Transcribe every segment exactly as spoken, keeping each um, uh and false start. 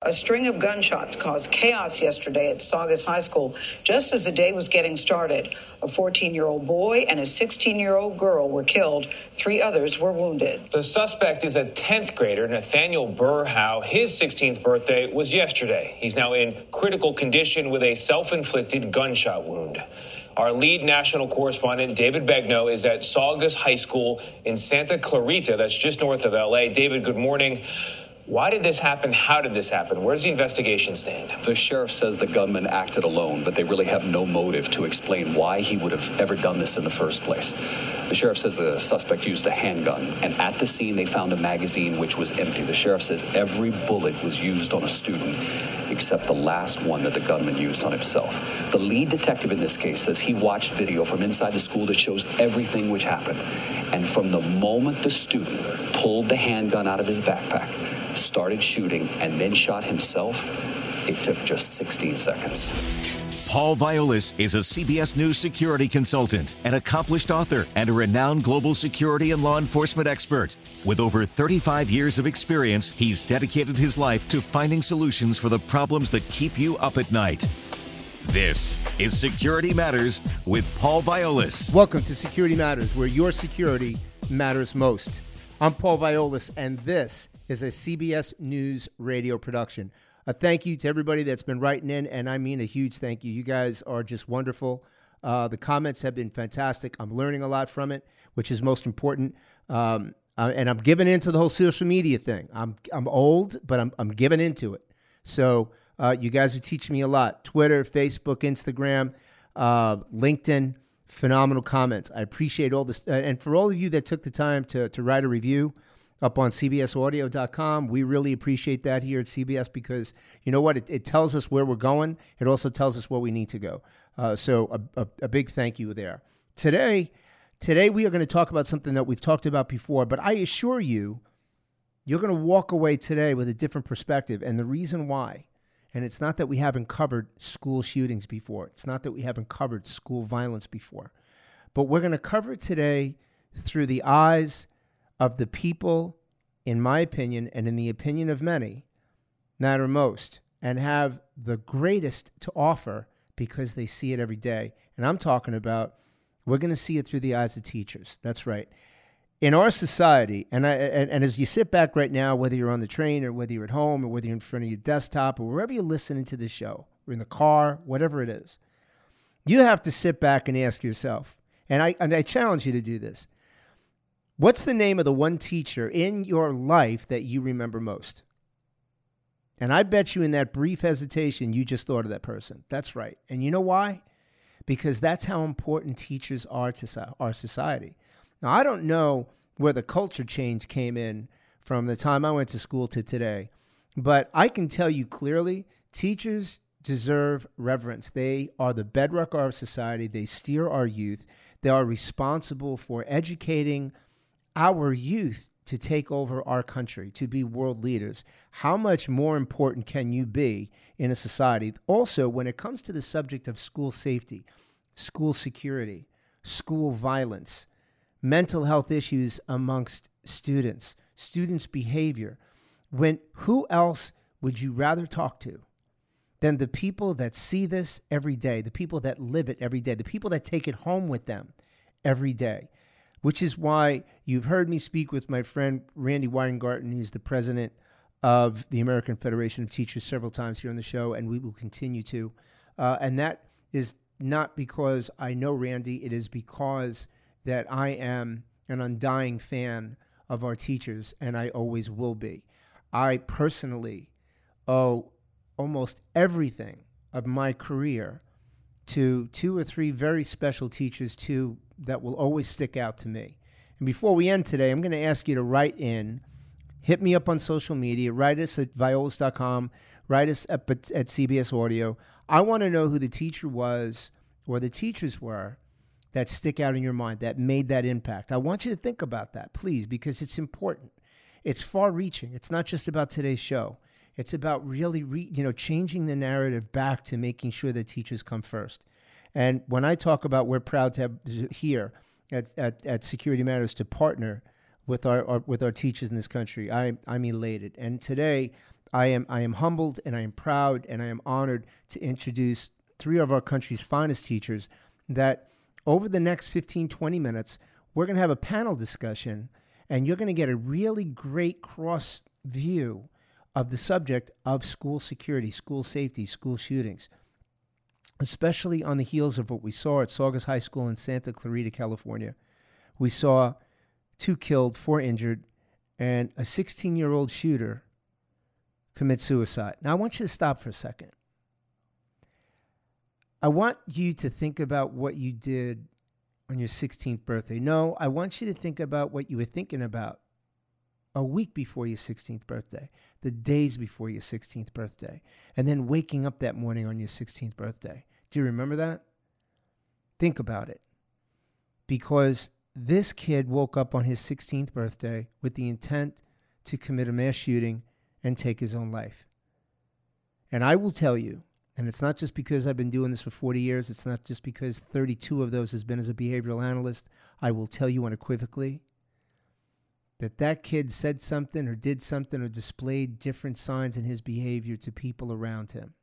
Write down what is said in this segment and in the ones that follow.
A string of gunshots caused chaos yesterday at Saugus High School just as the day was getting started. A fourteen-year-old boy and a sixteen-year-old girl were killed. Three others were wounded. The suspect is a tenth grader, Nathaniel Burhow. His sixteenth birthday was yesterday. He's now in critical condition with a self-inflicted gunshot wound. Our lead national correspondent, David Begnaud, is at Saugus High School in Santa Clarita. That's just north of L A. David, good morning. Why did this happen? How did this happen? Where does the investigation stand? The sheriff says the gunman acted alone, but they really have no motive to explain why he would have ever done this in the first place. The sheriff says the suspect used a handgun, and at the scene they found a magazine which was empty. The sheriff says every bullet was used on a student except the last one that the gunman used on himself. The lead detective in this case says he watched video from inside the school that shows everything which happened. And from the moment the student pulled the handgun out of his backpack, started shooting, and then shot himself, it took just sixteen seconds. Paul Viollis is a C B S News security consultant, an accomplished author, and a renowned global security and law enforcement expert. With over thirty-five years of experience, he's dedicated his life to finding solutions for the problems that keep you up at night. This is Security Matters with Paul Viollis. Welcome to Security Matters, where your security matters most. I'm Paul Viollis, and this is a C B S News Radio production. A thank you to everybody that's been writing in, and I mean a huge thank you. You guys are just wonderful. Uh, the comments have been fantastic. I'm learning a lot from it, which is most important. Um, uh, and I'm giving into the whole social media thing. I'm I'm old, but I'm I'm giving into it. So uh, you guys are teaching me a lot. Twitter, Facebook, Instagram, uh, LinkedIn. Phenomenal comments. I appreciate all this. Uh, and for all of you that took the time to to write a review up on C B S audio dot com, we really appreciate that here at C B S, because you know what? It, it tells us where we're going. It also tells us where we need to go. Uh, so a, a, a big thank you there. Today, today we are going to talk about something that we've talked about before, but I assure you, you're going to walk away today with a different perspective. And the reason why, and it's not that we haven't covered school shootings before. It's not that we haven't covered school violence before. But we're going to cover it today through the eyes of the people, in my opinion, and in the opinion of many, matter most, and have the greatest to offer because they see it every day. And I'm talking about, we're going to see it through the eyes of teachers. That's right. In our society, and, I, and and as you sit back right now, whether you're on the train or whether you're at home or whether you're in front of your desktop or wherever you're listening to this show, or in the car, whatever it is, you have to sit back and ask yourself, and I and I challenge you to do this, what's the name of the one teacher in your life that you remember most? And I bet you in that brief hesitation, you just thought of that person. That's right. And you know why? Because that's how important teachers are to our society. Now, I don't know where the culture change came in from the time I went to school to today, but I can tell you clearly, teachers deserve reverence. They are the bedrock of our society. They steer our youth. They are responsible for educating our youth to take over our country, to be world leaders. How much more important can you be in a society? Also, when it comes to the subject of school safety, school security, school violence, mental health issues amongst students, students' behavior. When who else would you rather talk to than the people that see this every day, the people that live it every day, the people that take it home with them every day? Which is why you've heard me speak with my friend Randy Weingarten, who's the president of the American Federation of Teachers, several times here on the show, and we will continue to. Uh, and that is not because I know Randy, it is because that I am an undying fan of our teachers, and I always will be. I personally owe almost everything of my career to two or three very special teachers, two that will always stick out to me. And before we end today, I'm going to ask you to write in. Hit me up on social media. Write us at violas dot com. Write us at, at C B S Audio. I want to know who the teacher was or the teachers were that stick out in your mind, that made that impact. I want you to think about that, please, because it's important. It's far-reaching. It's not just about today's show. It's about really, re- you know, changing the narrative back to making sure that teachers come first. And when I talk about we're proud to have here at, at, at Security Matters to partner with our, our with our teachers in this country, I, I'm elated. And today, I am I am humbled and I am proud and I am honored to introduce three of our country's finest teachers that over the next fifteen, twenty minutes, we're going to have a panel discussion and you're going to get a really great cross view of the subject of school security, school safety, school shootings, especially on the heels of what we saw at Saugus High School in Santa Clarita, California. We saw two killed, four injured, and a sixteen-year-old shooter commit suicide. Now, I want you to stop for a second. I want you to think about what you did on your sixteenth birthday. No, I want you to think about what you were thinking about a week before your sixteenth birthday, the days before your sixteenth birthday, and then waking up that morning on your sixteenth birthday. Do you remember that? Think about it. Because this kid woke up on his sixteenth birthday with the intent to commit a mass shooting and take his own life. And I will tell you, and it's not just because I've been doing this for forty years, it's not just because thirty-two of those has been as a behavioral analyst, I will tell you unequivocally that that kid said something or did something or displayed different signs in his behavior to people around him.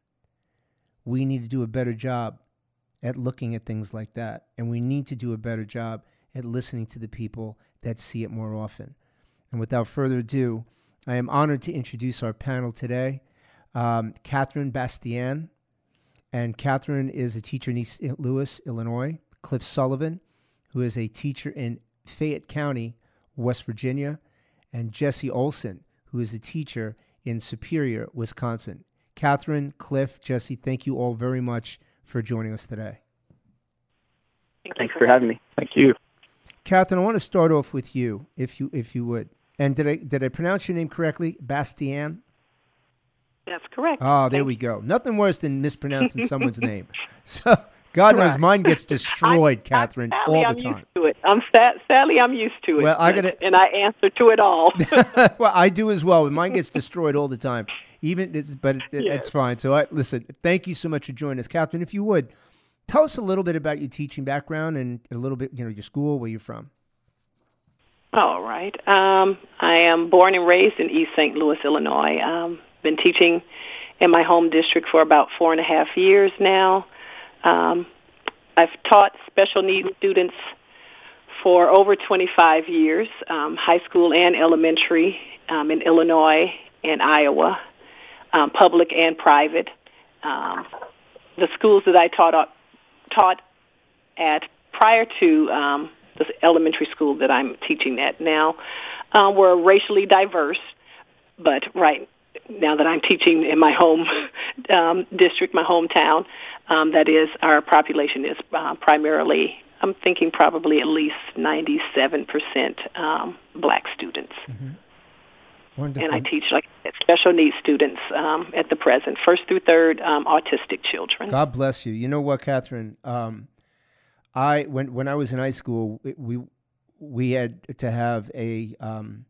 We need to do a better job at looking at things like that, and we need to do a better job at listening to the people that see it more often. And without further ado, I am honored to introduce our panel today, um, Catherine Bastien. And Catherine is a teacher in East Saint Louis, Illinois. Cliff Sullivan, who is a teacher in Fayette County, West Virginia. And Jesse Olson, who is a teacher in Superior, Wisconsin. Catherine, Cliff, Jesse, thank you all very much for joining us today. Thanks for having me. Thank you. Catherine, I want to start off with you, if you if you would. And did I did I pronounce your name correctly, Bastien? That's correct. Oh, there Thanks. we go. Nothing worse than mispronouncing someone's name. So God correct. knows mine gets destroused, Catherine, I, all the I'm time. Used to it. I'm sad, sadly I'm used to it. Well, I gotta, and I answer to it all. Well, I do as well. Mine gets destroyed all the time. Even it's, but it, yes. it's fine. So I, listen, thank you so much for joining us, Catherine. If you would, tell us a little bit about your teaching background and a little bit, you know, your school, where you're from. All right. Um, I am born and raised in East Saint Louis, Illinois. Um, been teaching in my home district for about four and a half years now. Um, I've taught special needs students for over twenty-five years, um, high school and elementary um, in Illinois and Iowa, um, public and private. Um, the schools that I taught at taught at prior to um, the elementary school that I'm teaching at now uh, were racially diverse, but right now that I'm teaching in my home um, district, my hometown, um, that is, our population is uh, primarily, I'm thinking probably at least ninety-seven percent um, black students. Mm-hmm. Wonderful. And I teach like special needs students um, at the present, first through third, um, autistic children. God bless you. You know what, Catherine? Um, I when when I was in high school, we we had to have a um,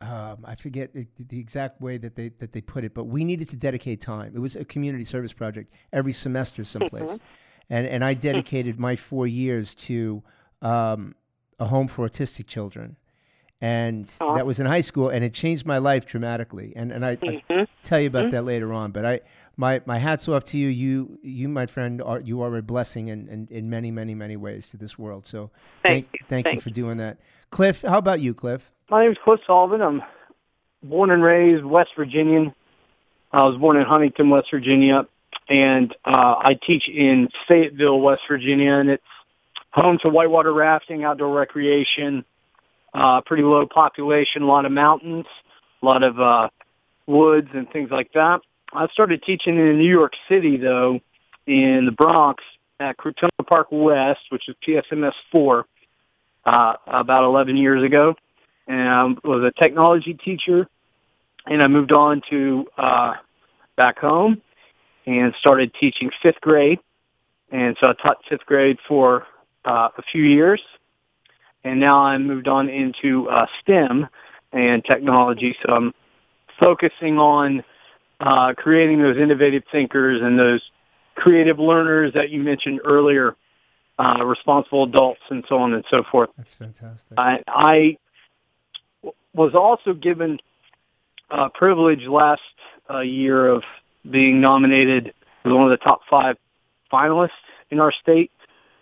um, I forget the, the exact way that they that they put it, but we needed to dedicate time. It was a community service project every semester, someplace, mm-hmm. and and I dedicated my four years to um, a home for autistic children. And oh. that was in high school, and it changed my life dramatically. And and I mm-hmm. I'll tell you about mm-hmm. that later on. But I my, my hats off to you. You you my friend are you are a blessing in, in, in many many many ways to this world. So thank thank you, thank thank you for you. doing that, Cliff. How about you, Cliff? My name is Cliff Sullivan. I'm born and raised West Virginian. I was born in Huntington, West Virginia, and uh, I teach in Fayetteville, West Virginia, and it's home to whitewater rafting, outdoor recreation. Uh, pretty low population, a lot of mountains, a lot of uh, woods and things like that. I started teaching in New York City, though, in the Bronx at Crotona Park West, which is P S M S four, uh, about eleven years ago, and I was a technology teacher, and I moved on to uh, back home and started teaching fifth grade, and so I taught fifth grade for uh, a few years, and now I moved on into uh, STEM and technology, so I'm focusing on uh, creating those innovative thinkers and those creative learners that you mentioned earlier, uh, responsible adults, and so on and so forth. That's fantastic. I, I was also given uh, privilege last uh, year of being nominated as one of the top five finalists in our state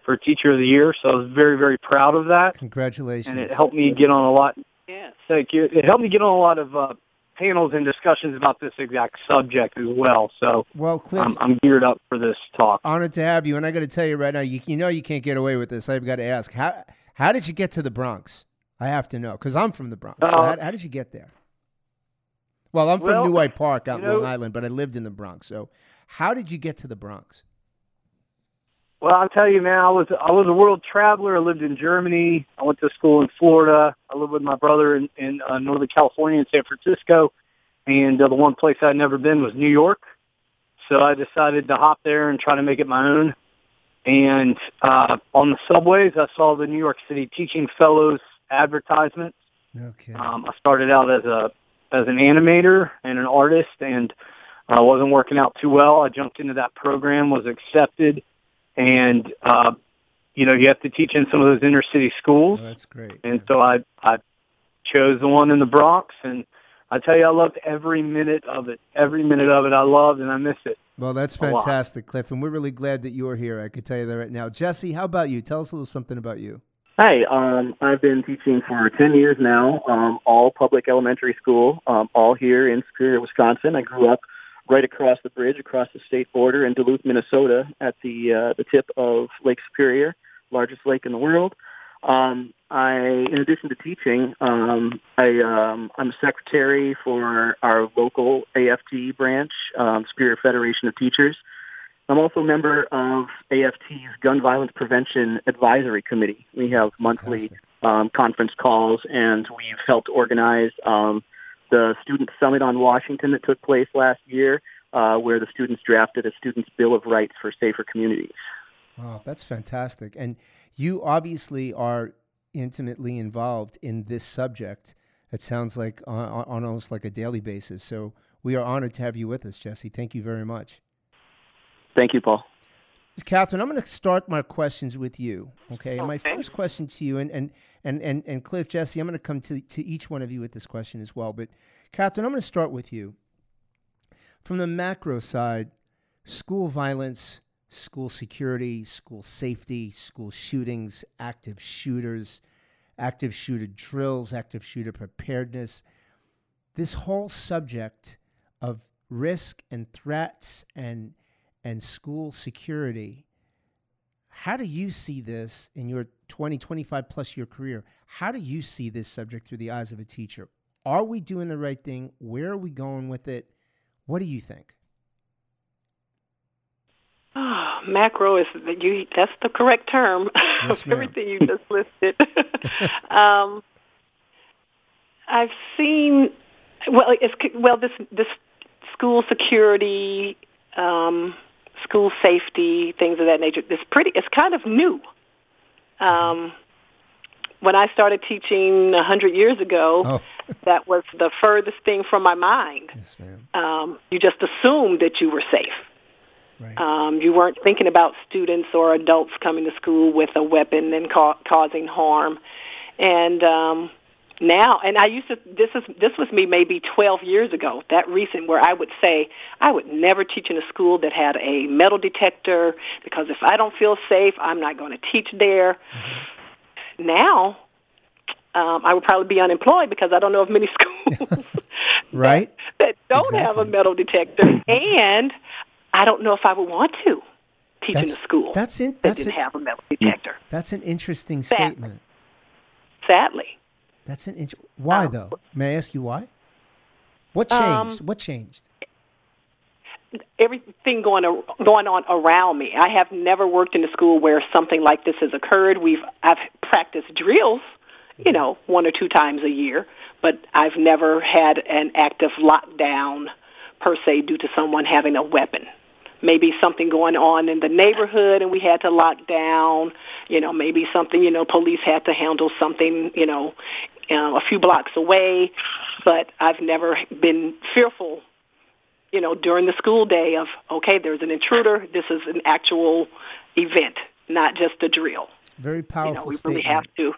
for Teacher of the Year. So I was very, very proud of that. Congratulations. And it helped me get on a lot. Yes. Thank you. It helped me get on a lot of uh, panels and discussions about this exact subject as well. So well, Cliff, I'm, I'm geared up for this talk. Honored to have you. And I got to tell you right now, you, you know you can't get away with this. I've got to ask, how how did you get to the Bronx? I have to know, because I'm from the Bronx. Uh, so how, how did you get there? Well, I'm from well, New Hyde Park out in Long Island, but I lived in the Bronx. So how did you get to the Bronx? Well, I'll tell you, man, I was, I was a world traveler. I lived in Germany. I went to school in Florida. I lived with my brother in, in uh, Northern California and San Francisco. And uh, the one place I'd never been was New York. So I decided to hop there and try to make it my own. And uh, on the subways, I saw the New York City Teaching Fellows advertisements. Okay. Um, I started out as a as an animator and an artist, and I uh, wasn't working out too well. I jumped into that program, was accepted. And, uh, you know, you have to teach in some of those inner-city schools. Oh, that's great. And yeah. so I I chose the one in the Bronx, and I tell you, I loved every minute of it. Every minute of it I loved, and I miss it. Well, that's fantastic, Cliff, and we're really glad that you're here. I could tell you that right now. Jesse, how about you? Tell us a little something about you. Hi. Um, I've been teaching for ten years now, um, all public elementary school, um, all here in Superior, Wisconsin. I grew up right across the bridge, across the state border in Duluth, Minnesota, at the uh, the tip of Lake Superior, largest lake in the world. Um, I, in addition to teaching, um, I, um, I'm a secretary for our local A F T branch, um, Superior Federation of Teachers. I'm also a member of A F T's Gun Violence Prevention Advisory Committee. We have monthly um, conference calls, and we've helped organize um, the Student Summit on Washington that took place last year, uh, where the students drafted a Student's Bill of Rights for Safer Communities. Wow, that's fantastic. And you obviously are intimately involved in this subject, it sounds like, on, on almost like a daily basis. So we are honored to have you with us, Jesse. Thank you very much. Thank you, Paul. Catherine, I'm going to start my questions with you, okay? okay. And my first question to you, and and, and, and, and Cliff, Jesse, I'm going to come to, to each one of you with this question as well. But, Catherine, I'm going to start with you. From the macro side, school violence, school security, school safety, school shootings, active shooters, active shooter drills, active shooter preparedness, this whole subject of risk and threats and and school security, how do you see this in your twenty, twenty-five plus year career? How do you see this subject through the eyes of a teacher? Are we doing the right thing? Where are we going with it? What do you think? Oh, macro is that you, that's the correct term yes, of ma'am. Everything you just listed. um, I've seen, well, it's, well, this, this school security, um, school safety, things of that nature. It's pretty. It's kind of new. Um, when I started teaching a hundred years ago, oh. that was the furthest thing from my mind. Yes, ma'am. Um, you just assumed that you were safe. Right. Um, you weren't thinking about students or adults coming to school with a weapon and ca- causing harm. And um, now, and I used to. This is this was me maybe twelve years ago. That recent, where I would say I would never teach in a school that had a metal detector because if I don't feel safe, I'm not going to teach there. Mm-hmm. Now, um, I would probably be unemployed because I don't know of many schools right that, that don't exactly. have a metal detector, and I don't know if I would want to teach that's, in a school that's in, that's that didn't a, have a metal detector. That's an interesting Sadly. statement. Sadly. That's an interesting. Why um, though? May I ask you why? What changed? Um, what changed? everything going going on around me. I have never worked in a school where something like this has occurred. We've I've practiced drills, you know, one or two times a year, but I've never had an active lockdown per se due to someone having a weapon. Maybe something going on in the neighborhood and we had to lock down, you know, maybe something, you know, police had to handle something, you know, uh, a few blocks away, but I've never been fearful, you know, during the school day of, okay, there's an intruder, this is an actual event, not just a drill. Very powerful you know, we statement. Really have to.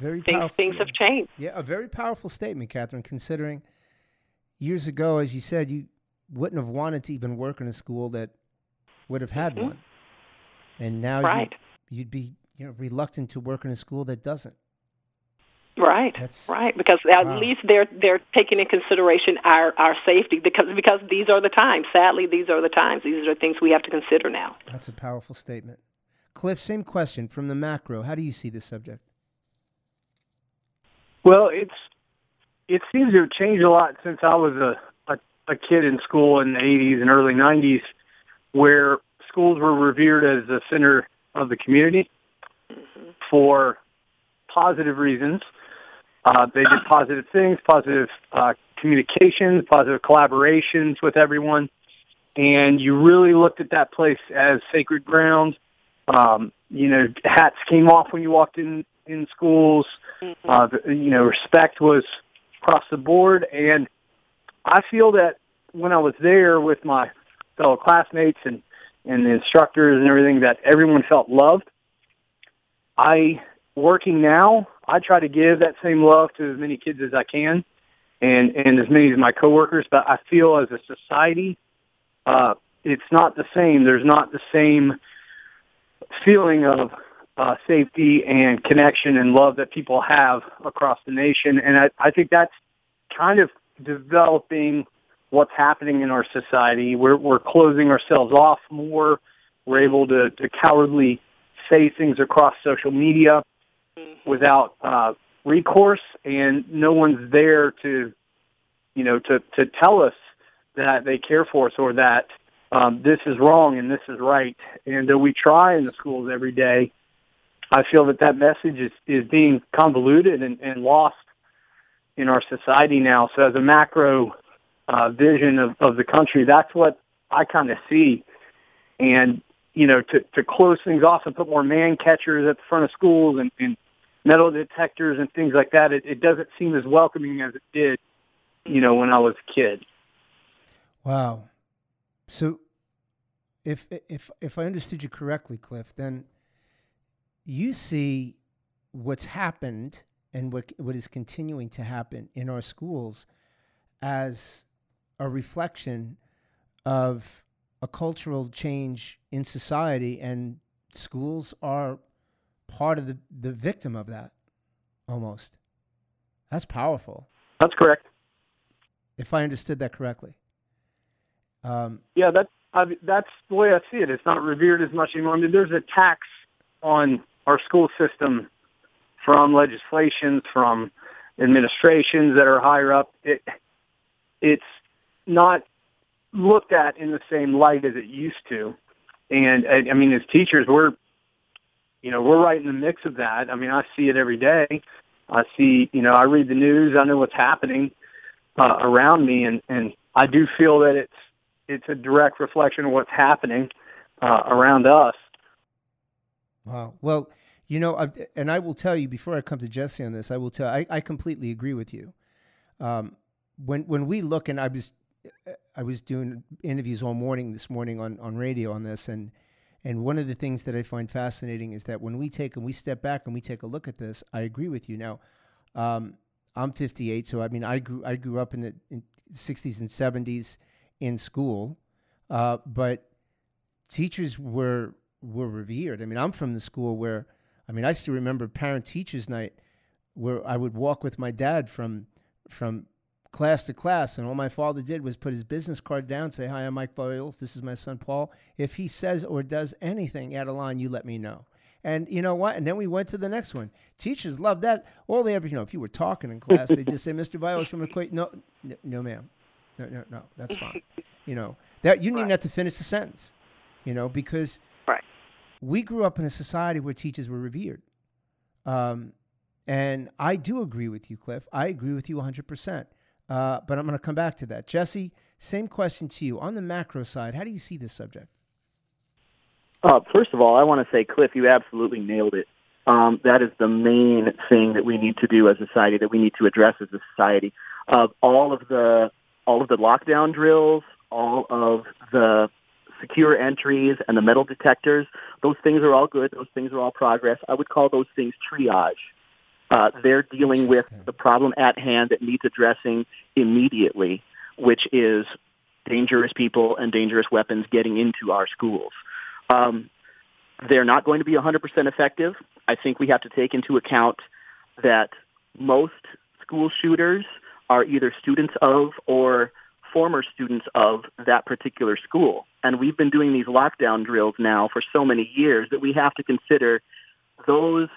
Very things, powerful. Things have changed. Yeah, a very powerful statement, Catherine, considering years ago, as you said, you wouldn't have wanted to even work in a school that would have had mm-hmm. one. And now right. you'd, you'd be you know, reluctant to work in a school that doesn't. Right, That's, right, because at wow. least they're they're taking in consideration our, our safety because because these are the times. Sadly, these are the times. These are things we have to consider now. That's a powerful statement. Cliff, same question from the macro. How do you see this subject? Well, it's it seems to have changed a lot since I was a a kid in school in the eighties and early nineties where schools were revered as the center of the community mm-hmm. for positive reasons. Uh, they did positive things, positive uh, communications, positive collaborations with everyone. And you really looked at that place as sacred ground. Um, you know, hats came off when you walked in, in schools. Mm-hmm. Uh, you know, respect was across the board. And I feel that when I was there with my fellow classmates and, and the instructors and everything, that everyone felt loved. I, working now, I try to give that same love to as many kids as I can and, and as many of my coworkers, but I feel as a society, uh, it's not the same. There's not the same feeling of uh, safety and connection and love that people have across the nation, and I, I think that's kind of developing what's happening in our society. We're, we're closing ourselves off more. We're able to, to cowardly say things across social media without uh, recourse, and no one's there to, you know, to, to tell us that they care for us or that um, this is wrong and this is right. And though we try in the schools every day, I feel that that message is, is being convoluted and, and lost in our society now. So as a macro uh, vision of, of the country, that's what I kind of see. And, you know, to, to close things off and put more man catchers at the front of schools and, and metal detectors and things like that, it, it doesn't seem as welcoming as it did, you know, when I was a kid. Wow. So if if if I understood you correctly, Cliff, then you see what's happened and what what is continuing to happen in our schools as a reflection of a cultural change in society, and schools are part of the, the victim of that, almost. That's powerful. That's correct. If I understood that correctly. Um, yeah, that, I, that's the way I see it. It's not revered as much anymore. I mean, there's a tax on our school system from legislations, from administrations that are higher up. It, it's not looked at in the same light as it used to. And, I, I mean, as teachers, we're, you know, we're right in the mix of that. I mean, I see it every day. I see, you know, I read the news. I know what's happening uh, around me. And, and I do feel that it's it's a direct reflection of what's happening uh, around us. Wow. Well, you know, and I will tell you before I come to Jesse on this, I will tell I, I completely agree with you. Um, when when we look, and I was I was doing interviews all morning this morning on, on radio on this, and and one of the things that I find fascinating is that when we take and we step back and we take a look at this, I agree with you. Now, um, I'm fifty-eight, so I mean, I grew I grew up in the in sixties and seventies in school, uh, but teachers were were revered. I mean, I'm from the school where I mean, I still remember parent-teachers night where I would walk with my dad from from class to class, and all my father did was put his business card down, say, "Hi, I'm Mike Boyles. This is my son, Paul. If he says or does anything out of line, you let me know." And you know what? And then we went to the next one. Teachers loved that. All they ever, you know, if you were talking in class, they just say, "Mister Boyles from the Quake." No, no, no, ma'am. No, no, no. That's fine. You know, that you didn't right. even have to finish the sentence, you know, because right. we grew up in a society where teachers were revered. Um, and I do agree with you, Cliff. I agree with you one hundred percent. Uh, but I'm going to come back to that. Jesse, same question to you. On the macro side, how do you see this subject? Uh, first of all, I want to say, Cliff, you absolutely nailed it. Um, that is the main thing that we need to do as a society, that we need to address as a society. Of uh, all of the all of the lockdown drills, all of the secure entries and the metal detectors, those things are all good. Those things are all progress. I would call those things triage. Uh, they're dealing with the problem at hand that needs addressing immediately, which is dangerous people and dangerous weapons getting into our schools. Um, they're not going to be one hundred percent effective. I think we have to take into account that most school shooters are either students of or former students of that particular school. And we've been doing these lockdown drills now for so many years that we have to consider those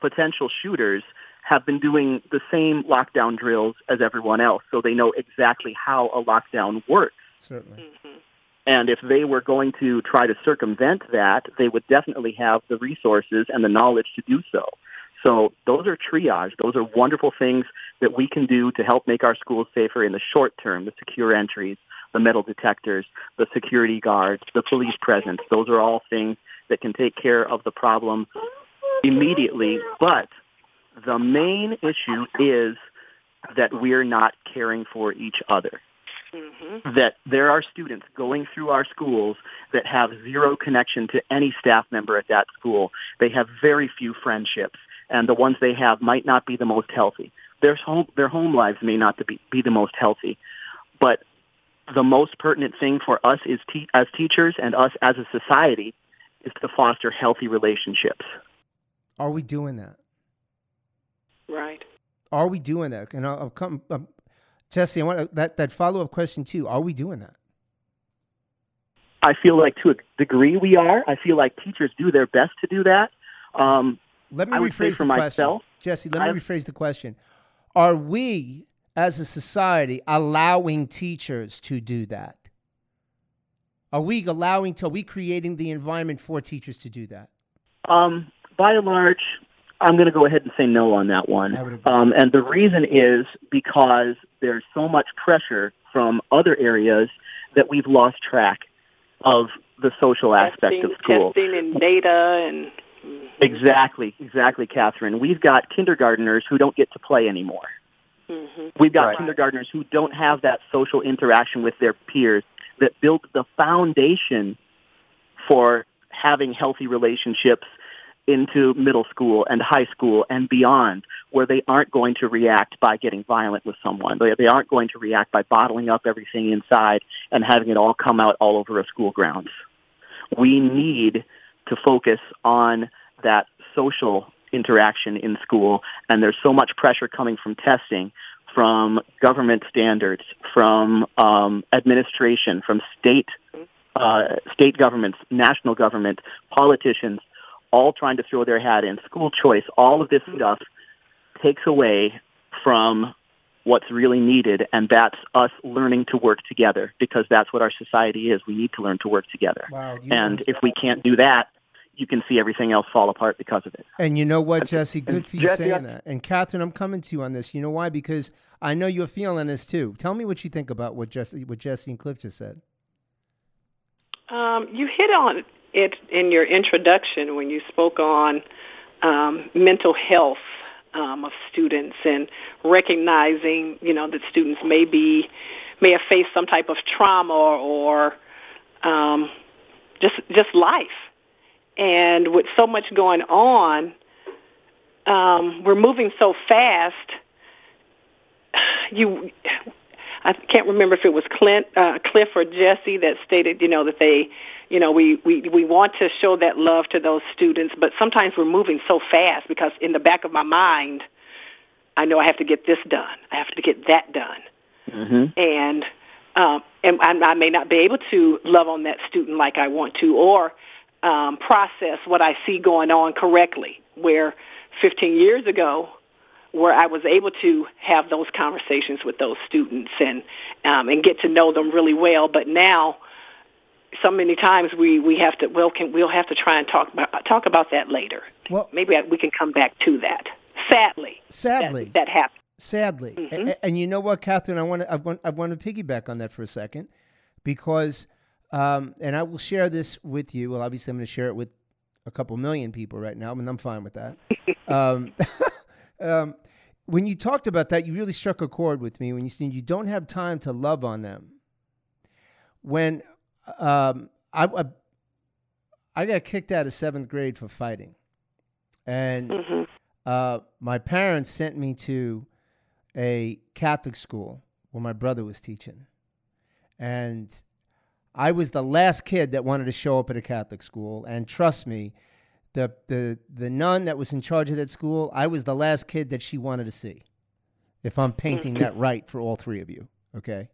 potential shooters have been doing the same lockdown drills as everyone else, so they know exactly how a lockdown works. Certainly. Mm-hmm. And if they were going to try to circumvent that, they would definitely have the resources and the knowledge to do so. So those are triage. Those are wonderful things that we can do to help make our schools safer in the short term, the secure entries, the metal detectors, the security guards, the police presence. Those are all things that can take care of the problem immediately. But the main issue is that we're not caring for each other. Mm-hmm. That there are students going through our schools that have zero connection to any staff member at that school. They have very few friendships, and the ones they have might not be the most healthy. Their home, their home lives may not be, be the most healthy. But the most pertinent thing for us is te- as teachers and us as a society is to foster healthy relationships. Are we doing that? Right. Are we doing that? And I'll, I'll come... I'm, Jesse, I want that, that follow-up question, too. Are we doing that? I feel like to a degree we are. I feel like teachers do their best to do that. Um, let me I would rephrase say for the myself, question. Jesse, let I've, me rephrase the question. Are we, as a society, allowing teachers to do that? Are we allowing, to, are we creating the environment for teachers to do that? Um, by and large, I'm going to go ahead and say no on that one. Um, and the reason is because there's so much pressure from other areas that we've lost track of the social aspect testing, of school. Testing and data and... Exactly, exactly, Catherine. We've got kindergartners who don't get to play anymore. Mm-hmm. We've got right. kindergartners who don't have that social interaction with their peers that built the foundation for having healthy relationships into middle school and high school and beyond, where they aren't going to react by getting violent with someone. They, they aren't going to react by bottling up everything inside and having it all come out all over a school grounds. We need to focus on that social interaction in school, and there's so much pressure coming from testing, from government standards, from um, administration, from state, uh, state governments, national government, politicians, all trying to throw their hat in, school choice, all of this stuff takes away from what's really needed, and that's us learning to work together, because that's what our society is. We need to learn to work together. Wow, and if we can't do that, you can see everything else fall apart because of it. And you know what, Jesse, good for you Jesse, saying that. And Catherine, I'm coming to you on this. You know why? Because I know you're feeling this too. Tell me what you think about what Jesse, what Jesse and Cliff just said. Um, you hit on it. It, in your introduction when you spoke on um, mental health um, of students and recognizing, you know, that students may be, may have faced some type of trauma or um, just just life. And with so much going on, um, we're moving so fast. You, I can't remember if it was Clint, uh, Cliff or Jesse that stated, you know, that they... You know, we, we, we want to show that love to those students, but sometimes we're moving so fast because in the back of my mind, I know I have to get this done. I have to get that done. Mm-hmm. And um, and I, I may not be able to love on that student like I want to or um, process what I see going on correctly, where fifteen years ago where I was able to have those conversations with those students and um, and get to know them really well. But now, so many times we, we have to we'll can, we'll have to try and talk about, talk about that later. Well, maybe I, we can come back to that. Sadly, sadly, that, that happened. Sadly, mm-hmm. and, and you know what, Catherine, I want to I want I want to piggyback on that for a second, because um, and I will share this with you. Well, obviously, I'm going to share it with a couple million people right now, I mean, I'm fine with that. Um, um, when you talked about that, you really struck a chord with me when you said you don't have time to love on them. When um, I, I I got kicked out of seventh grade for fighting, and mm-hmm. uh, my parents sent me to a Catholic school where my brother was teaching, and I was the last kid that wanted to show up at a Catholic school, and trust me, the the the nun that was in charge of that school, I was the last kid that she wanted to see, if I'm painting that right for all three of you, okay?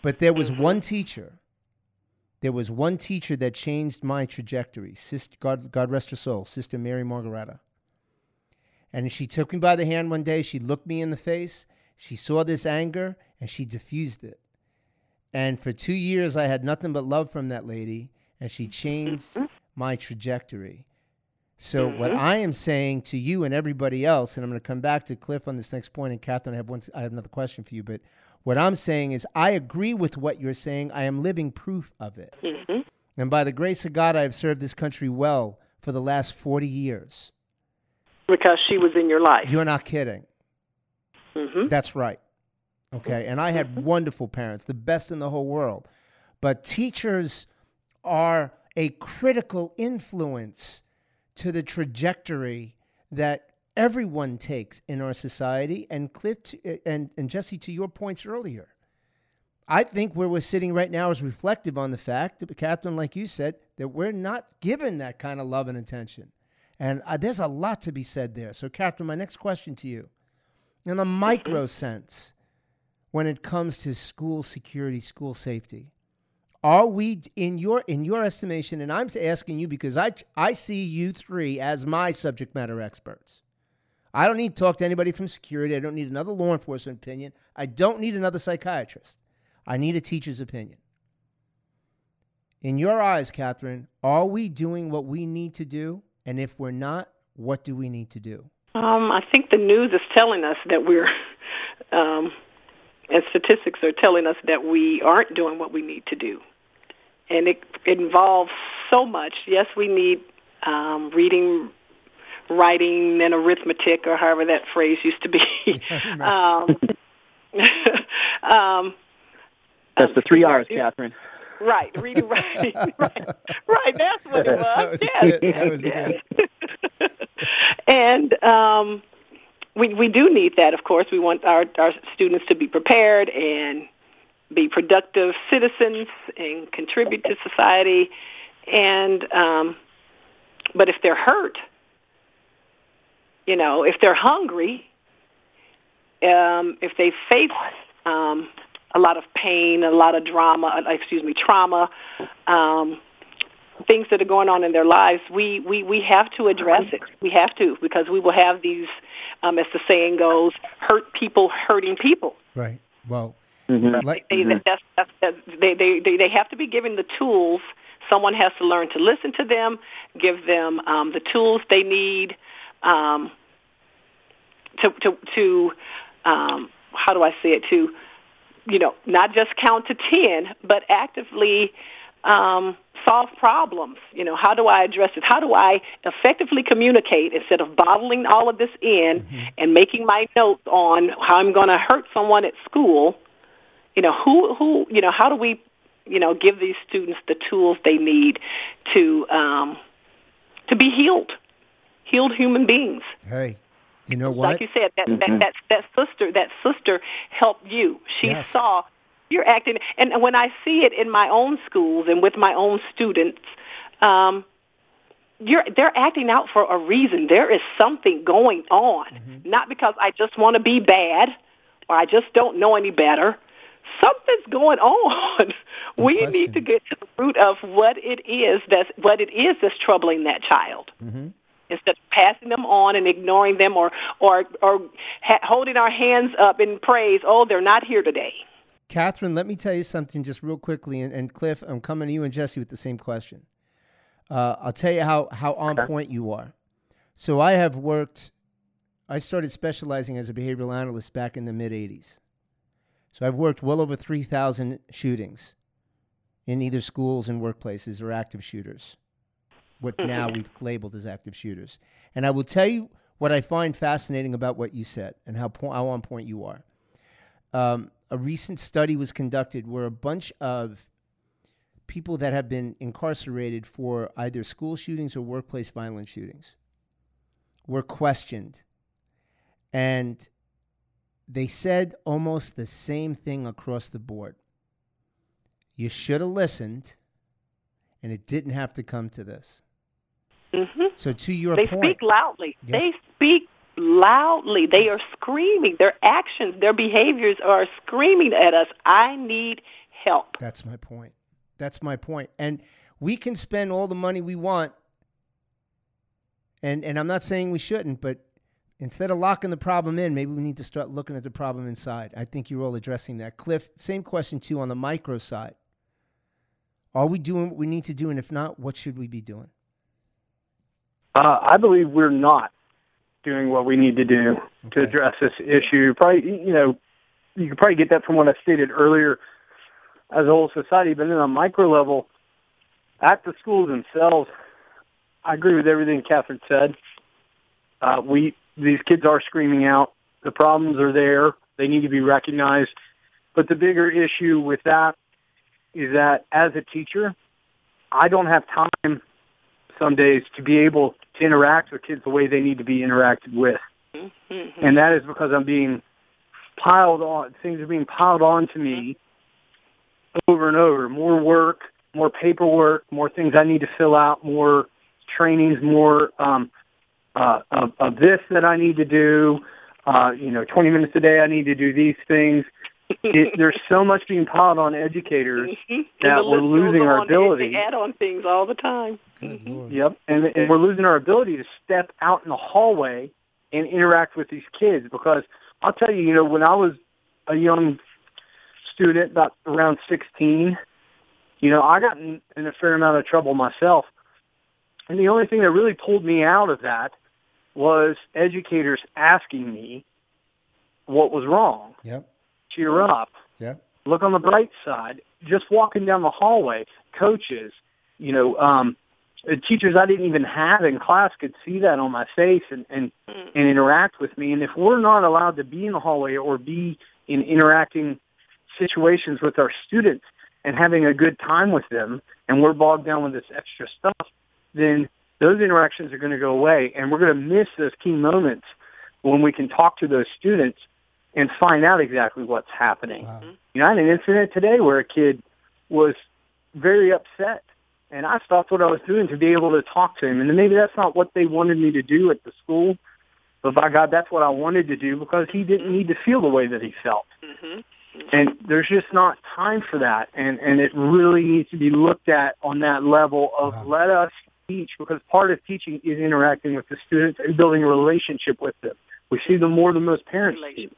But there was one teacher, there was one teacher that changed my trajectory, Sister, God, God rest her soul, Sister Mary Margareta. And she took me by the hand one day, she looked me in the face, she saw this anger, and she diffused it. And for two years, I had nothing but love from that lady, and she changed my trajectory. So mm-hmm. what I am saying to you and everybody else, and I'm going to come back to Cliff on this next point, and Catherine, I have one, I have another question for you, but what I'm saying is I agree with what you're saying. I am living proof of it. Mm-hmm. And by the grace of God, I have served this country well for the last forty years. Because she was in your life. You're not kidding. Mm-hmm. That's right. Okay, and I had wonderful parents, the best in the whole world. But teachers are a critical influence to the trajectory that everyone takes in our society. And Cliff to, and, and Jesse, to your points earlier, I think where we're sitting right now is reflective on the fact, Catherine, like you said, that we're not given that kind of love and attention. And uh, there's a lot to be said there. So, Catherine, my next question to you, in a micro sense, when it comes to school security, school safety, are we in your in your estimation? And I'm asking you because I I see you three as my subject matter experts. I don't need to talk to anybody from security. I don't need another law enforcement opinion. I don't need another psychiatrist. I need a teacher's opinion. In your eyes, Catherine, are we doing what we need to do? And if we're not, what do we need to do? Um, I think the news is telling us that we're. Um And statistics are telling us that we aren't doing what we need to do. And it involves so much. Yes, we need um, reading, writing, and arithmetic, or however that phrase used to be. um, um, That's the three R's, Catherine. Right, reading, writing, right. Right, that's what it was. That was yes. Good. That was good. And... Um, We we do need that, of course. We want our, our students to be prepared and be productive citizens and contribute to society. And um, but if they're hurt, you know, if they're hungry, um, if they face um, a lot of pain, a lot of drama, excuse me, trauma, um, things that are going on in their lives, we, we, we have to address it. We have to, because we will have these, um, as the saying goes, hurt people hurting people. Right. Well, mm-hmm. they, they, mm-hmm. that's, that's, that's, they, they, they have to be given the tools. Someone has to learn to listen to them, give them um, the tools they need um, to, to, to um, how do I say it, to, you know, not just count to ten, but actively Um, solve problems. You know, how do I address it? How do I effectively communicate instead of bottling all of this in mm-hmm. and making my notes on how I'm going to hurt someone at school? You know, who, who, you know, how do we, you know, give these students the tools they need to, um, to be healed, healed human beings? Hey, you know what? Like you said, that, mm-hmm. that, that, that sister, that sister helped you. She yes. saw you're acting, and when I see it in my own schools and with my own students, um, you're, they're acting out for a reason. There is something going on, mm-hmm. not because I just want to be bad or I just don't know any better. Something's going on. No we question. Need to get to the root of what it is that's what it is that's troubling that child. Mm-hmm. instead of passing them on and ignoring them or, or, or ha- holding our hands up in praise, oh, they're not here today. Catherine, let me tell you something just real quickly, and, and Cliff, I'm coming to you and Jesse with the same question. Uh, I'll tell you how, how on point you are. So I have worked, I started specializing as a behavioral analyst back in the mid-eighties. So I've worked well over three thousand shootings in either schools and workplaces or active shooters, what now we've labeled as active shooters. And I will tell you what I find fascinating about what you said and how, po- how on point you are. Um, a recent study was conducted where a bunch of people that have been incarcerated for either school shootings or workplace violence shootings were questioned. And they said almost the same thing across the board. You should have listened, and it didn't have to come to this. Mm-hmm. So to your they point. They speak loudly. Yes. They speak loudly. They yes. are screaming. Their actions, their behaviors are screaming at us, I need help. That's my point. That's my point. And we can spend all the money we want, and and I'm not saying we shouldn't, but instead of locking the problem in, maybe we need to start looking at the problem inside. I think you're all addressing that. Cliff, same question too on the micro side. Are we doing what we need to do? And if not, what should we be doing? Uh, I believe we're not doing what we need to do okay. to address this issue. Probably, you know, you could probably get that from what I stated earlier as a whole society, but on a micro level, at the schools themselves, I agree with everything Catherine said. Uh, we... These kids are screaming out. The problems are there. They need to be recognized. But the bigger issue with that is that as a teacher, I don't have time some days to be able to interact with kids the way they need to be interacted with. Mm-hmm. And that is because I'm being piled on. Things are being piled on to me over and over. More work, more paperwork, more things I need to fill out, more trainings, more um Uh, of, of this that I need to do, uh, you know, twenty minutes a day I need to do these things. It, there's so much being piled on educators that we're losing our ability. They add on things all the time. Yep, and, and we're losing our ability to step out in the hallway and interact with these kids because I'll tell you, you know, when I was a young student, about around sixteen, you know, I got in, in a fair amount of trouble myself. And the only thing that really pulled me out of that was educators asking me what was wrong. Yep. Cheer up. Yep. Look on the bright side. Just walking down the hallway, coaches, you know, um, teachers I didn't even have in class could see that on my face and, and, and interact with me. And if we're not allowed to be in the hallway or be in interacting situations with our students and having a good time with them, and we're bogged down with this extra stuff, then those interactions are going to go away, and we're going to miss those key moments when we can talk to those students and find out exactly what's happening. Wow. You know, I had an incident today where a kid was very upset, and I stopped what I was doing to be able to talk to him. And maybe that's not what they wanted me to do at the school, but by God, that's what I wanted to do because he didn't need to feel the way that he felt. Mm-hmm. And there's just not time for that, and, and it really needs to be looked at on that level of wow. let us teach, because part of teaching is interacting with the students and building a relationship with them. We see them more than most parents do.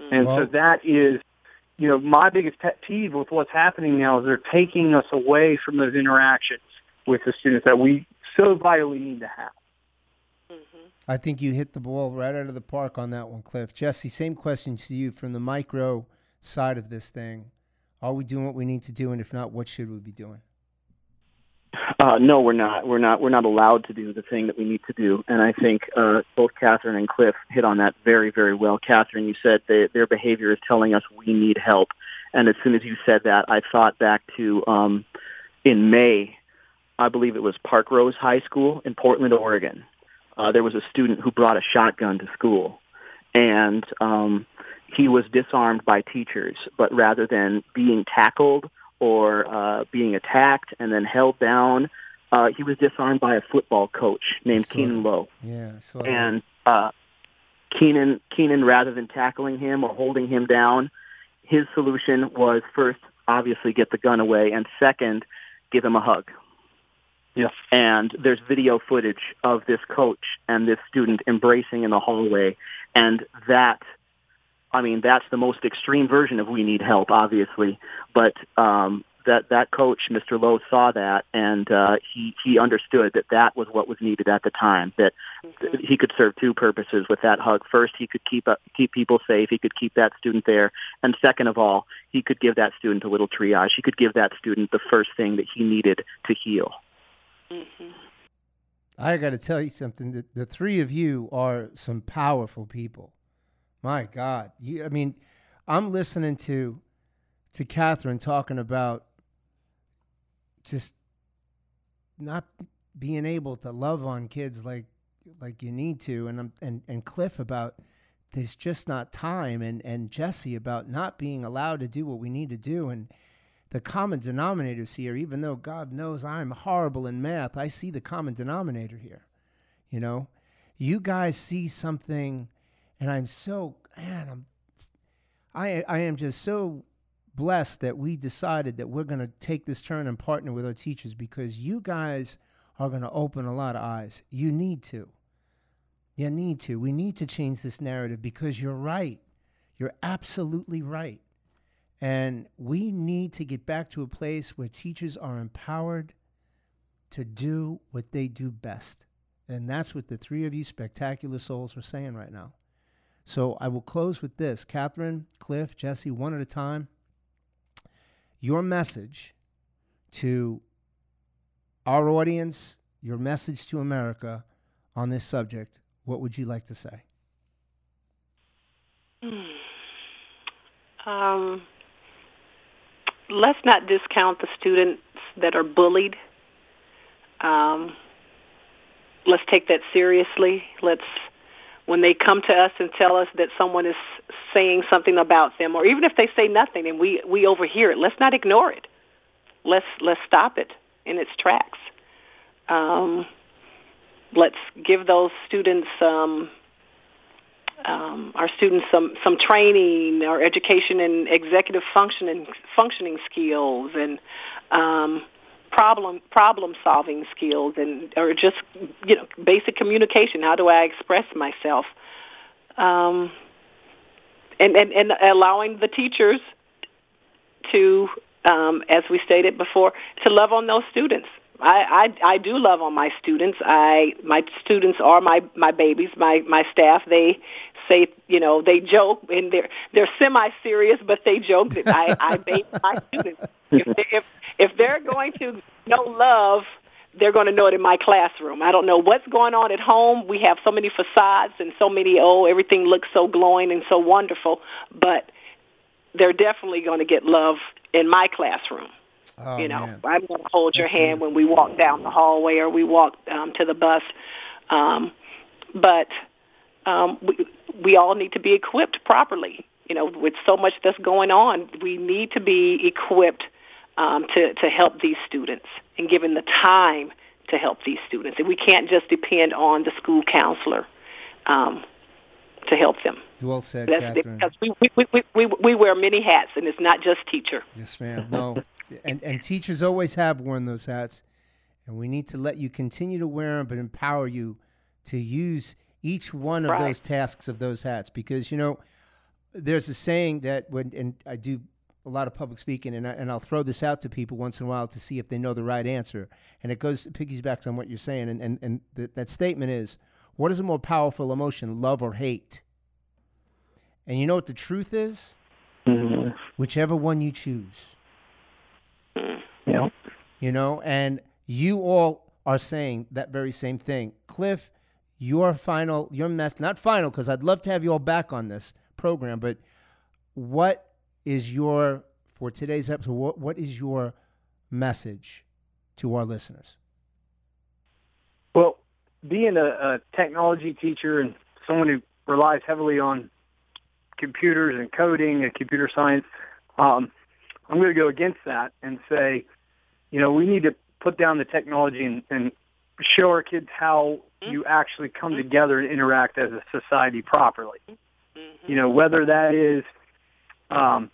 Mm. And well, so that is, you know, my biggest pet peeve with what's happening now is they're taking us away from those interactions with the students that we so vitally need to have. Mm-hmm. I think you hit the ball right out of the park on that one, Cliff. Jesse, same question to you from the micro side of this thing. Are we doing what we need to do? And if not, what should we be doing? Uh, no, we're not. We're not. We're not allowed to do the thing that we need to do. And I think uh, both Catherine and Cliff hit on that very, very well. Catherine, you said they, their behavior is telling us we need help. And as soon as you said that, I thought back to um, in May, I believe it was Park Rose High School in Portland, Oregon. Uh, there was a student who brought a shotgun to school, and um, he was disarmed by teachers. But rather than being tackled or uh, being attacked and then held down. Uh, he was disarmed by a football coach named Keenan Lowe. Yeah, and uh, Keenan, Keenan, rather than tackling him or holding him down, his solution was first, obviously, get the gun away, and second, give him a hug. Yes. And there's video footage of this coach and this student embracing in the hallway. And that, I mean, that's the most extreme version of we need help, obviously. But um, that, that coach, Mister Lowe, saw that, and uh, he, he understood that that was what was needed at the time, that mm-hmm. he could serve two purposes with that hug. First, he could keep, up, keep people safe. He could keep that student there. And second of all, he could give that student a little triage. He could give that student the first thing that he needed to heal. Mm-hmm. I got to tell you something. The, the three of you are some powerful people. My God. You, I mean, I'm listening to to Catherine talking about just not being able to love on kids like like you need to, and I'm, and, and Cliff about there's just not time, and, and Jesse about not being allowed to do what we need to do. And the common denominators here, even though God knows I'm horrible in math, I see the common denominator here. You know, you guys see something, and I'm so, man, I'm, I, I am just so blessed that we decided that we're going to take this turn and partner with our teachers, because you guys are going to open a lot of eyes. You need to. You need to. We need to change this narrative, because you're right. You're absolutely right. And we need to get back to a place where teachers are empowered to do what they do best. And that's what the three of you spectacular souls are saying right now. So I will close with this. Catherine, Cliff, Jesse, one at a time. Your message to our audience, your message to America on this subject, what would you like to say? Um... Let's not discount the students that are bullied. Um, let's take that seriously. Let's, when they come to us and tell us that someone is saying something about them, or even if they say nothing and we, we overhear it, let's not ignore it. Let's let's stop it in its tracks. Um, let's give those students, um, Um, our students some, some training or education in executive functioning, functioning skills and um, problem problem solving skills, and or just you know basic communication. How do I express myself? Um, and, and, and allowing the teachers to, um, as we stated before, to love on those students. I, I, I do love on my students. I my students are my, my babies. My, my staff, they say, you know, they joke, and they're they're semi serious, but they joke that I, I baby my students. If, they, if if they're going to know love, they're going to know it in my classroom. I don't know what's going on at home. We have so many facades and so many oh everything looks so glowing and so wonderful, but they're definitely going to get love in my classroom. Oh, you know, man. I'm going to hold your That's hand beautiful. When we walk down the hallway or we walk um, to the bus. Um, but um, we, we all need to be equipped properly. You know, with so much that's going on, we need to be equipped um, to, to help these students and given the time to help these students. And we can't just depend on the school counselor um, to help them. Well said, that's Catherine. Because we, we, we, we, we wear many hats, and it's not just teacher. Yes, ma'am. No. And, and teachers always have worn those hats, and we need to let you continue to wear them, but empower you to use each one of right. those tasks of those hats. Because, you know, there's a saying that when, and I do a lot of public speaking, and, I, and I'll throw this out to people once in a while to see if they know the right answer. And it goes, piggybacks on what you're saying. And, and, and th- that statement is, what is a more powerful emotion, love or hate? And you know what the truth is? Mm-hmm. Whichever one you choose. Yeah. You know, and you all are saying that very same thing. Cliff, your final, your mess, not final, because I'd love to have you all back on this program, but what is your, for today's episode, what, what is your message to our listeners? Well, being a, a technology teacher and someone who relies heavily on computers and coding and computer science, um, I'm going to go against that and say, you know, we need to put down the technology and, and show our kids how mm-hmm. you actually come mm-hmm. together and interact as a society properly. Mm-hmm. You know, whether that is, um,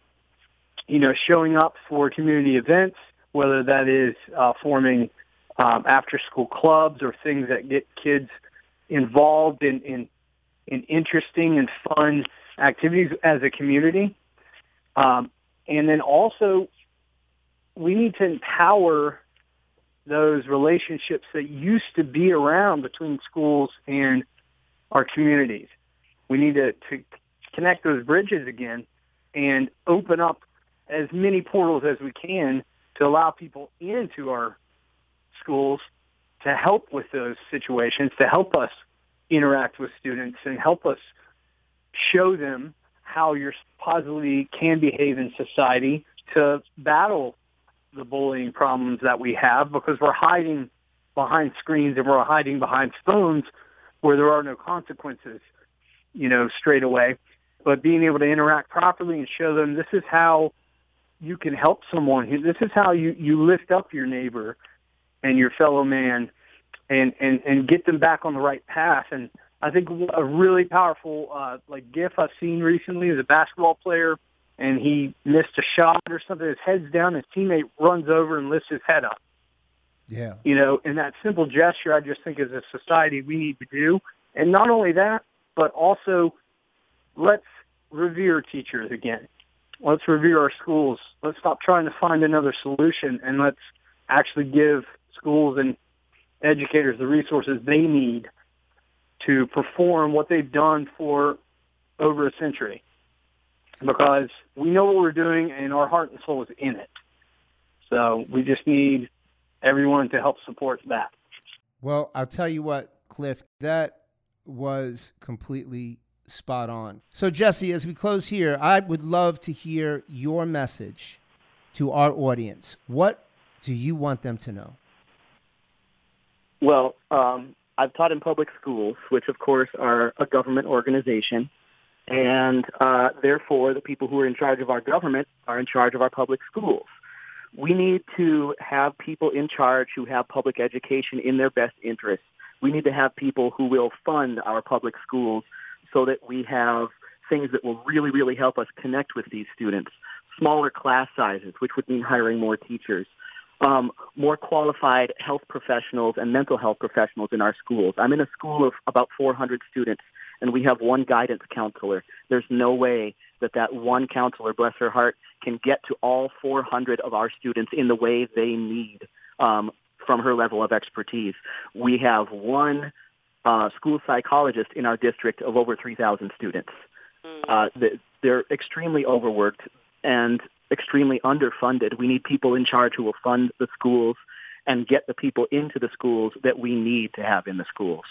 you know, showing up for community events, whether that is uh, forming um, after-school clubs or things that get kids involved in, in in interesting and fun activities as a community. Um, and then also we need to empower those relationships that used to be around between schools and our communities. We need to, to connect those bridges again and open up as many portals as we can to allow people into our schools to help with those situations, to help us interact with students and help us show them how you positively can behave in society to battle the bullying problems that we have, because we're hiding behind screens and we're hiding behind phones where there are no consequences, you know, straight away. But being able to interact properly and show them this is how you can help someone. This is how you, you lift up your neighbor and your fellow man and, and, and get them back on the right path. And I think a really powerful uh, like GIF I've seen recently is a basketball player, and he missed a shot or something. His head's down. His teammate runs over and lifts his head up. Yeah, you know, and that simple gesture, I just think as a society we need to do. And not only that, but also let's revere teachers again. Let's revere our schools. Let's stop trying to find another solution, and let's actually give schools and educators the resources they need to perform what they've done for over a century, because we know what we're doing and our heart and soul is in it. So we just need everyone to help support that. Well, I'll tell you what, Cliff, that was completely spot on. So Jesse, as we close here, I would love to hear your message to our audience. What do you want them to know? Well, um, I've taught in public schools, which, of course, are a government organization. And uh, therefore, the people who are in charge of our government are in charge of our public schools. We need to have people in charge who have public education in their best interest. We need to have people who will fund our public schools so that we have things that will really, really help us connect with these students. Smaller class sizes, which would mean hiring more teachers. Um, more qualified health professionals and mental health professionals in our schools. I'm in a school of about four hundred students, and we have one guidance counselor. There's no way that that one counselor, bless her heart, can get to all four hundred of our students in the way they need um, from her level of expertise. We have one uh, school psychologist in our district of over three thousand students. Uh, they're extremely overworked and extremely underfunded. We need people in charge who will fund the schools and get the people into the schools that we need to have in the schools.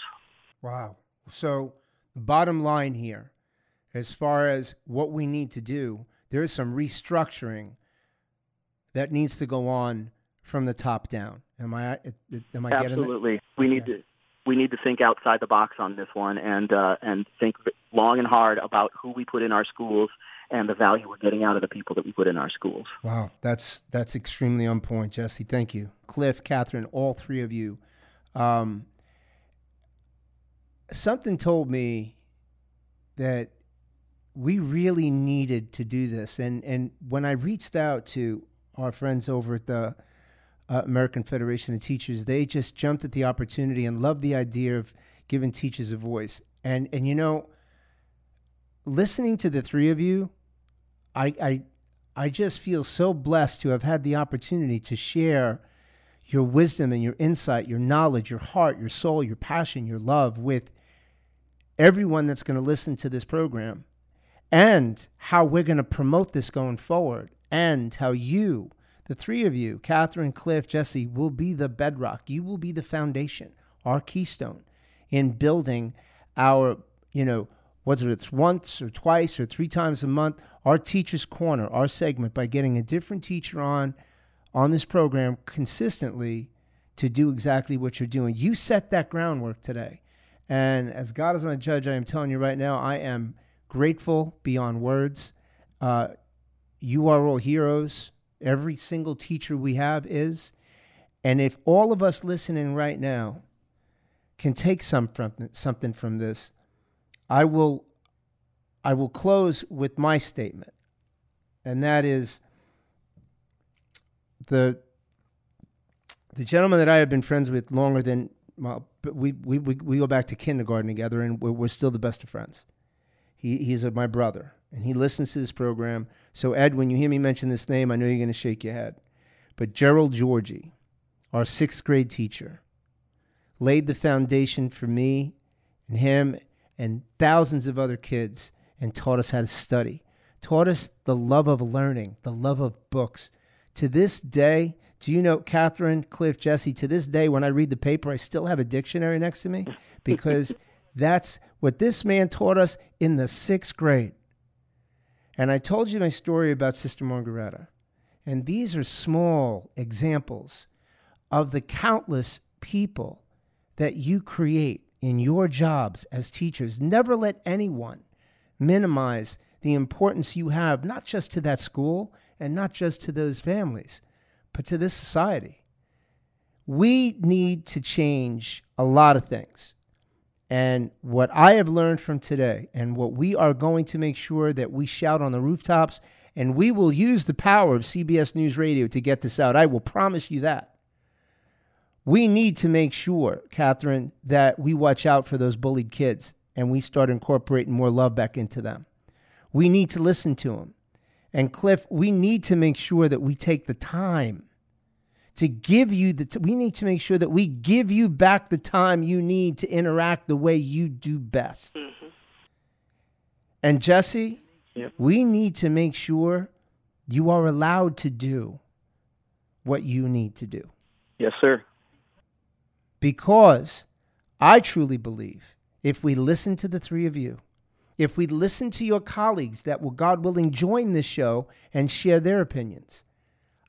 Wow. So the bottom line here, as far as what we need to do, there is some restructuring that needs to go on from the top down. Am I, am I getting it? Absolutely. We need to, we need to think outside the box on this one and, uh, and think long and hard about who we put in our schools and the value we're getting out of the people that we put in our schools. Wow, that's that's extremely on point, Jesse. Thank you. Cliff, Catherine, all three of you. Um, something told me that we really needed to do this. And, and when I reached out to our friends over at the uh, American Federation of Teachers, they just jumped at the opportunity and loved the idea of giving teachers a voice. And, and you know, listening to the three of you, I, I I just feel so blessed to have had the opportunity to share your wisdom and your insight, your knowledge, your heart, your soul, your passion, your love with everyone that's going to listen to this program, and how we're going to promote this going forward, and how you, the three of you, Catherine, Cliff, Jesse, will be the bedrock. You will be the foundation, our keystone in building our, you know, whether it's once or twice or three times a month, our Teacher's Corner, our segment, by getting a different teacher on on this program consistently to do exactly what you're doing. You set that groundwork today. And as God is my judge, I am telling you right now, I am grateful beyond words. Uh, you are all heroes. Every single teacher we have is. And if all of us listening right now can take some from, something from this, I will I will close with my statement, and that is the the gentleman that I have been friends with longer than, well, we we we, we go back to kindergarten together, and we're, we're still the best of friends. He he's a, my brother, and he listens to this program. So Ed, when you hear me mention this name, I know you're going to shake your head. But Gerald Georgie, our sixth grade teacher, laid the foundation for me and him and thousands of other kids, and taught us how to study, taught us the love of learning, the love of books. To this day, do you know, Catherine, Cliff, Jesse, to this day, when I read the paper, I still have a dictionary next to me, because that's what this man taught us in the sixth grade. And I told you my story about Sister Margareta. And these are small examples of the countless people that you create in your jobs as teachers. Never let anyone minimize the importance you have, not just to that school and not just to those families, but to this society. We need to change a lot of things. And what I have learned from today, and what we are going to make sure that we shout on the rooftops, and we will use the power of C B S News Radio to get this out. I will promise you that. We need to make sure, Catherine, that we watch out for those bullied kids, and we start incorporating more love back into them. We need to listen to them. And Cliff, we need to make sure that we take the time to give you the, t- we need to make sure that we give you back the time you need to interact the way you do best. Mm-hmm. And Jesse, yep. We need to make sure you are allowed to do what you need to do. Yes, sir. Because I truly believe if we listen to the three of you, if we listen to your colleagues that will, God willing, join this show and share their opinions,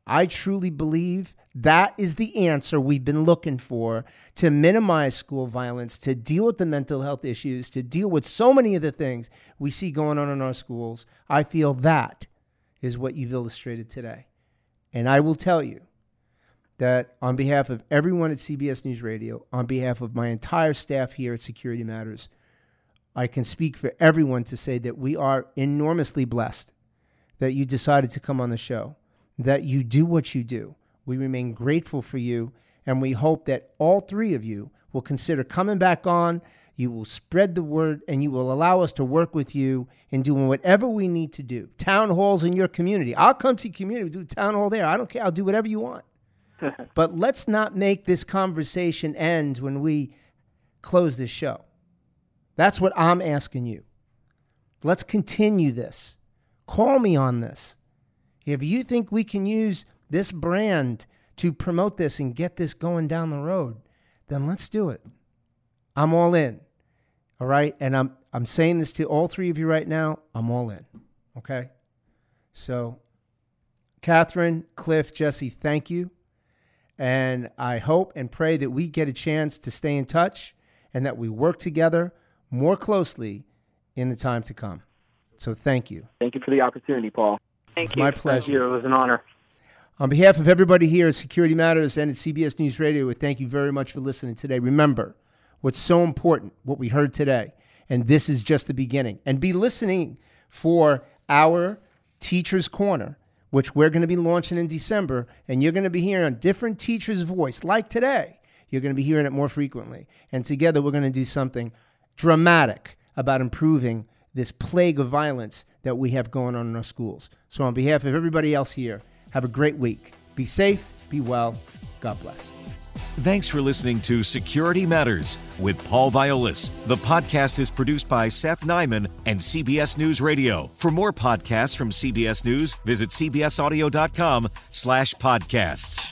I truly believe that is the answer we've been looking for to minimize school violence, to deal with the mental health issues, to deal with so many of the things we see going on in our schools. I feel that is what you've illustrated today. And I will tell you that on behalf of everyone at C B S News Radio, on behalf of my entire staff here at Security Matters, I can speak for everyone to say that we are enormously blessed that you decided to come on the show, that you do what you do. We remain grateful for you, and we hope that all three of you will consider coming back on. You will spread the word, and you will allow us to work with you in doing whatever we need to do. Town halls in your community. I'll come to your community, do a town hall there. I don't care. I'll do whatever you want. But let's not make this conversation end when we close this show. That's what I'm asking you. Let's continue this. Call me on this. If you think we can use this brand to promote this and get this going down the road, then let's do it. I'm all in. All right? And I'm I'm saying this to all three of you right now. I'm all in. Okay? So, Catherine, Cliff, Jesse, thank you. And I hope and pray that we get a chance to stay in touch and that we work together more closely in the time to come. So thank you. Thank you for the opportunity, Paul. Thank it's you. My pleasure. Thank you. It was an honor. On behalf of everybody here at Security Matters and at C B S News Radio, we thank you very much for listening today. Remember what's so important, what we heard today, and this is just the beginning. And be listening for our Teacher's Corner, which we're going to be launching in December, and you're going to be hearing a different teacher's voice, like today. You're going to be hearing it more frequently. And together we're going to do something dramatic about improving this plague of violence that we have going on in our schools. So on behalf of everybody else here, have a great week. Be safe, be well, God bless. Thanks for listening to Security Matters with Paul Viollis. The podcast is produced by Seth Nyman and C B S News Radio. For more podcasts from C B S News, visit cbsaudio.com slash podcasts.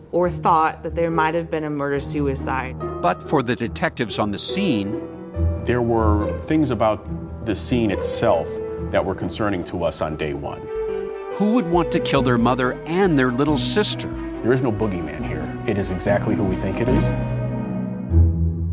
or thought that there might have been a murder-suicide. But for the detectives on the scene, there were things about the scene itself that were concerning to us on day one. Who would want to kill their mother and their little sister? There is no boogeyman here. It is exactly who we think it is.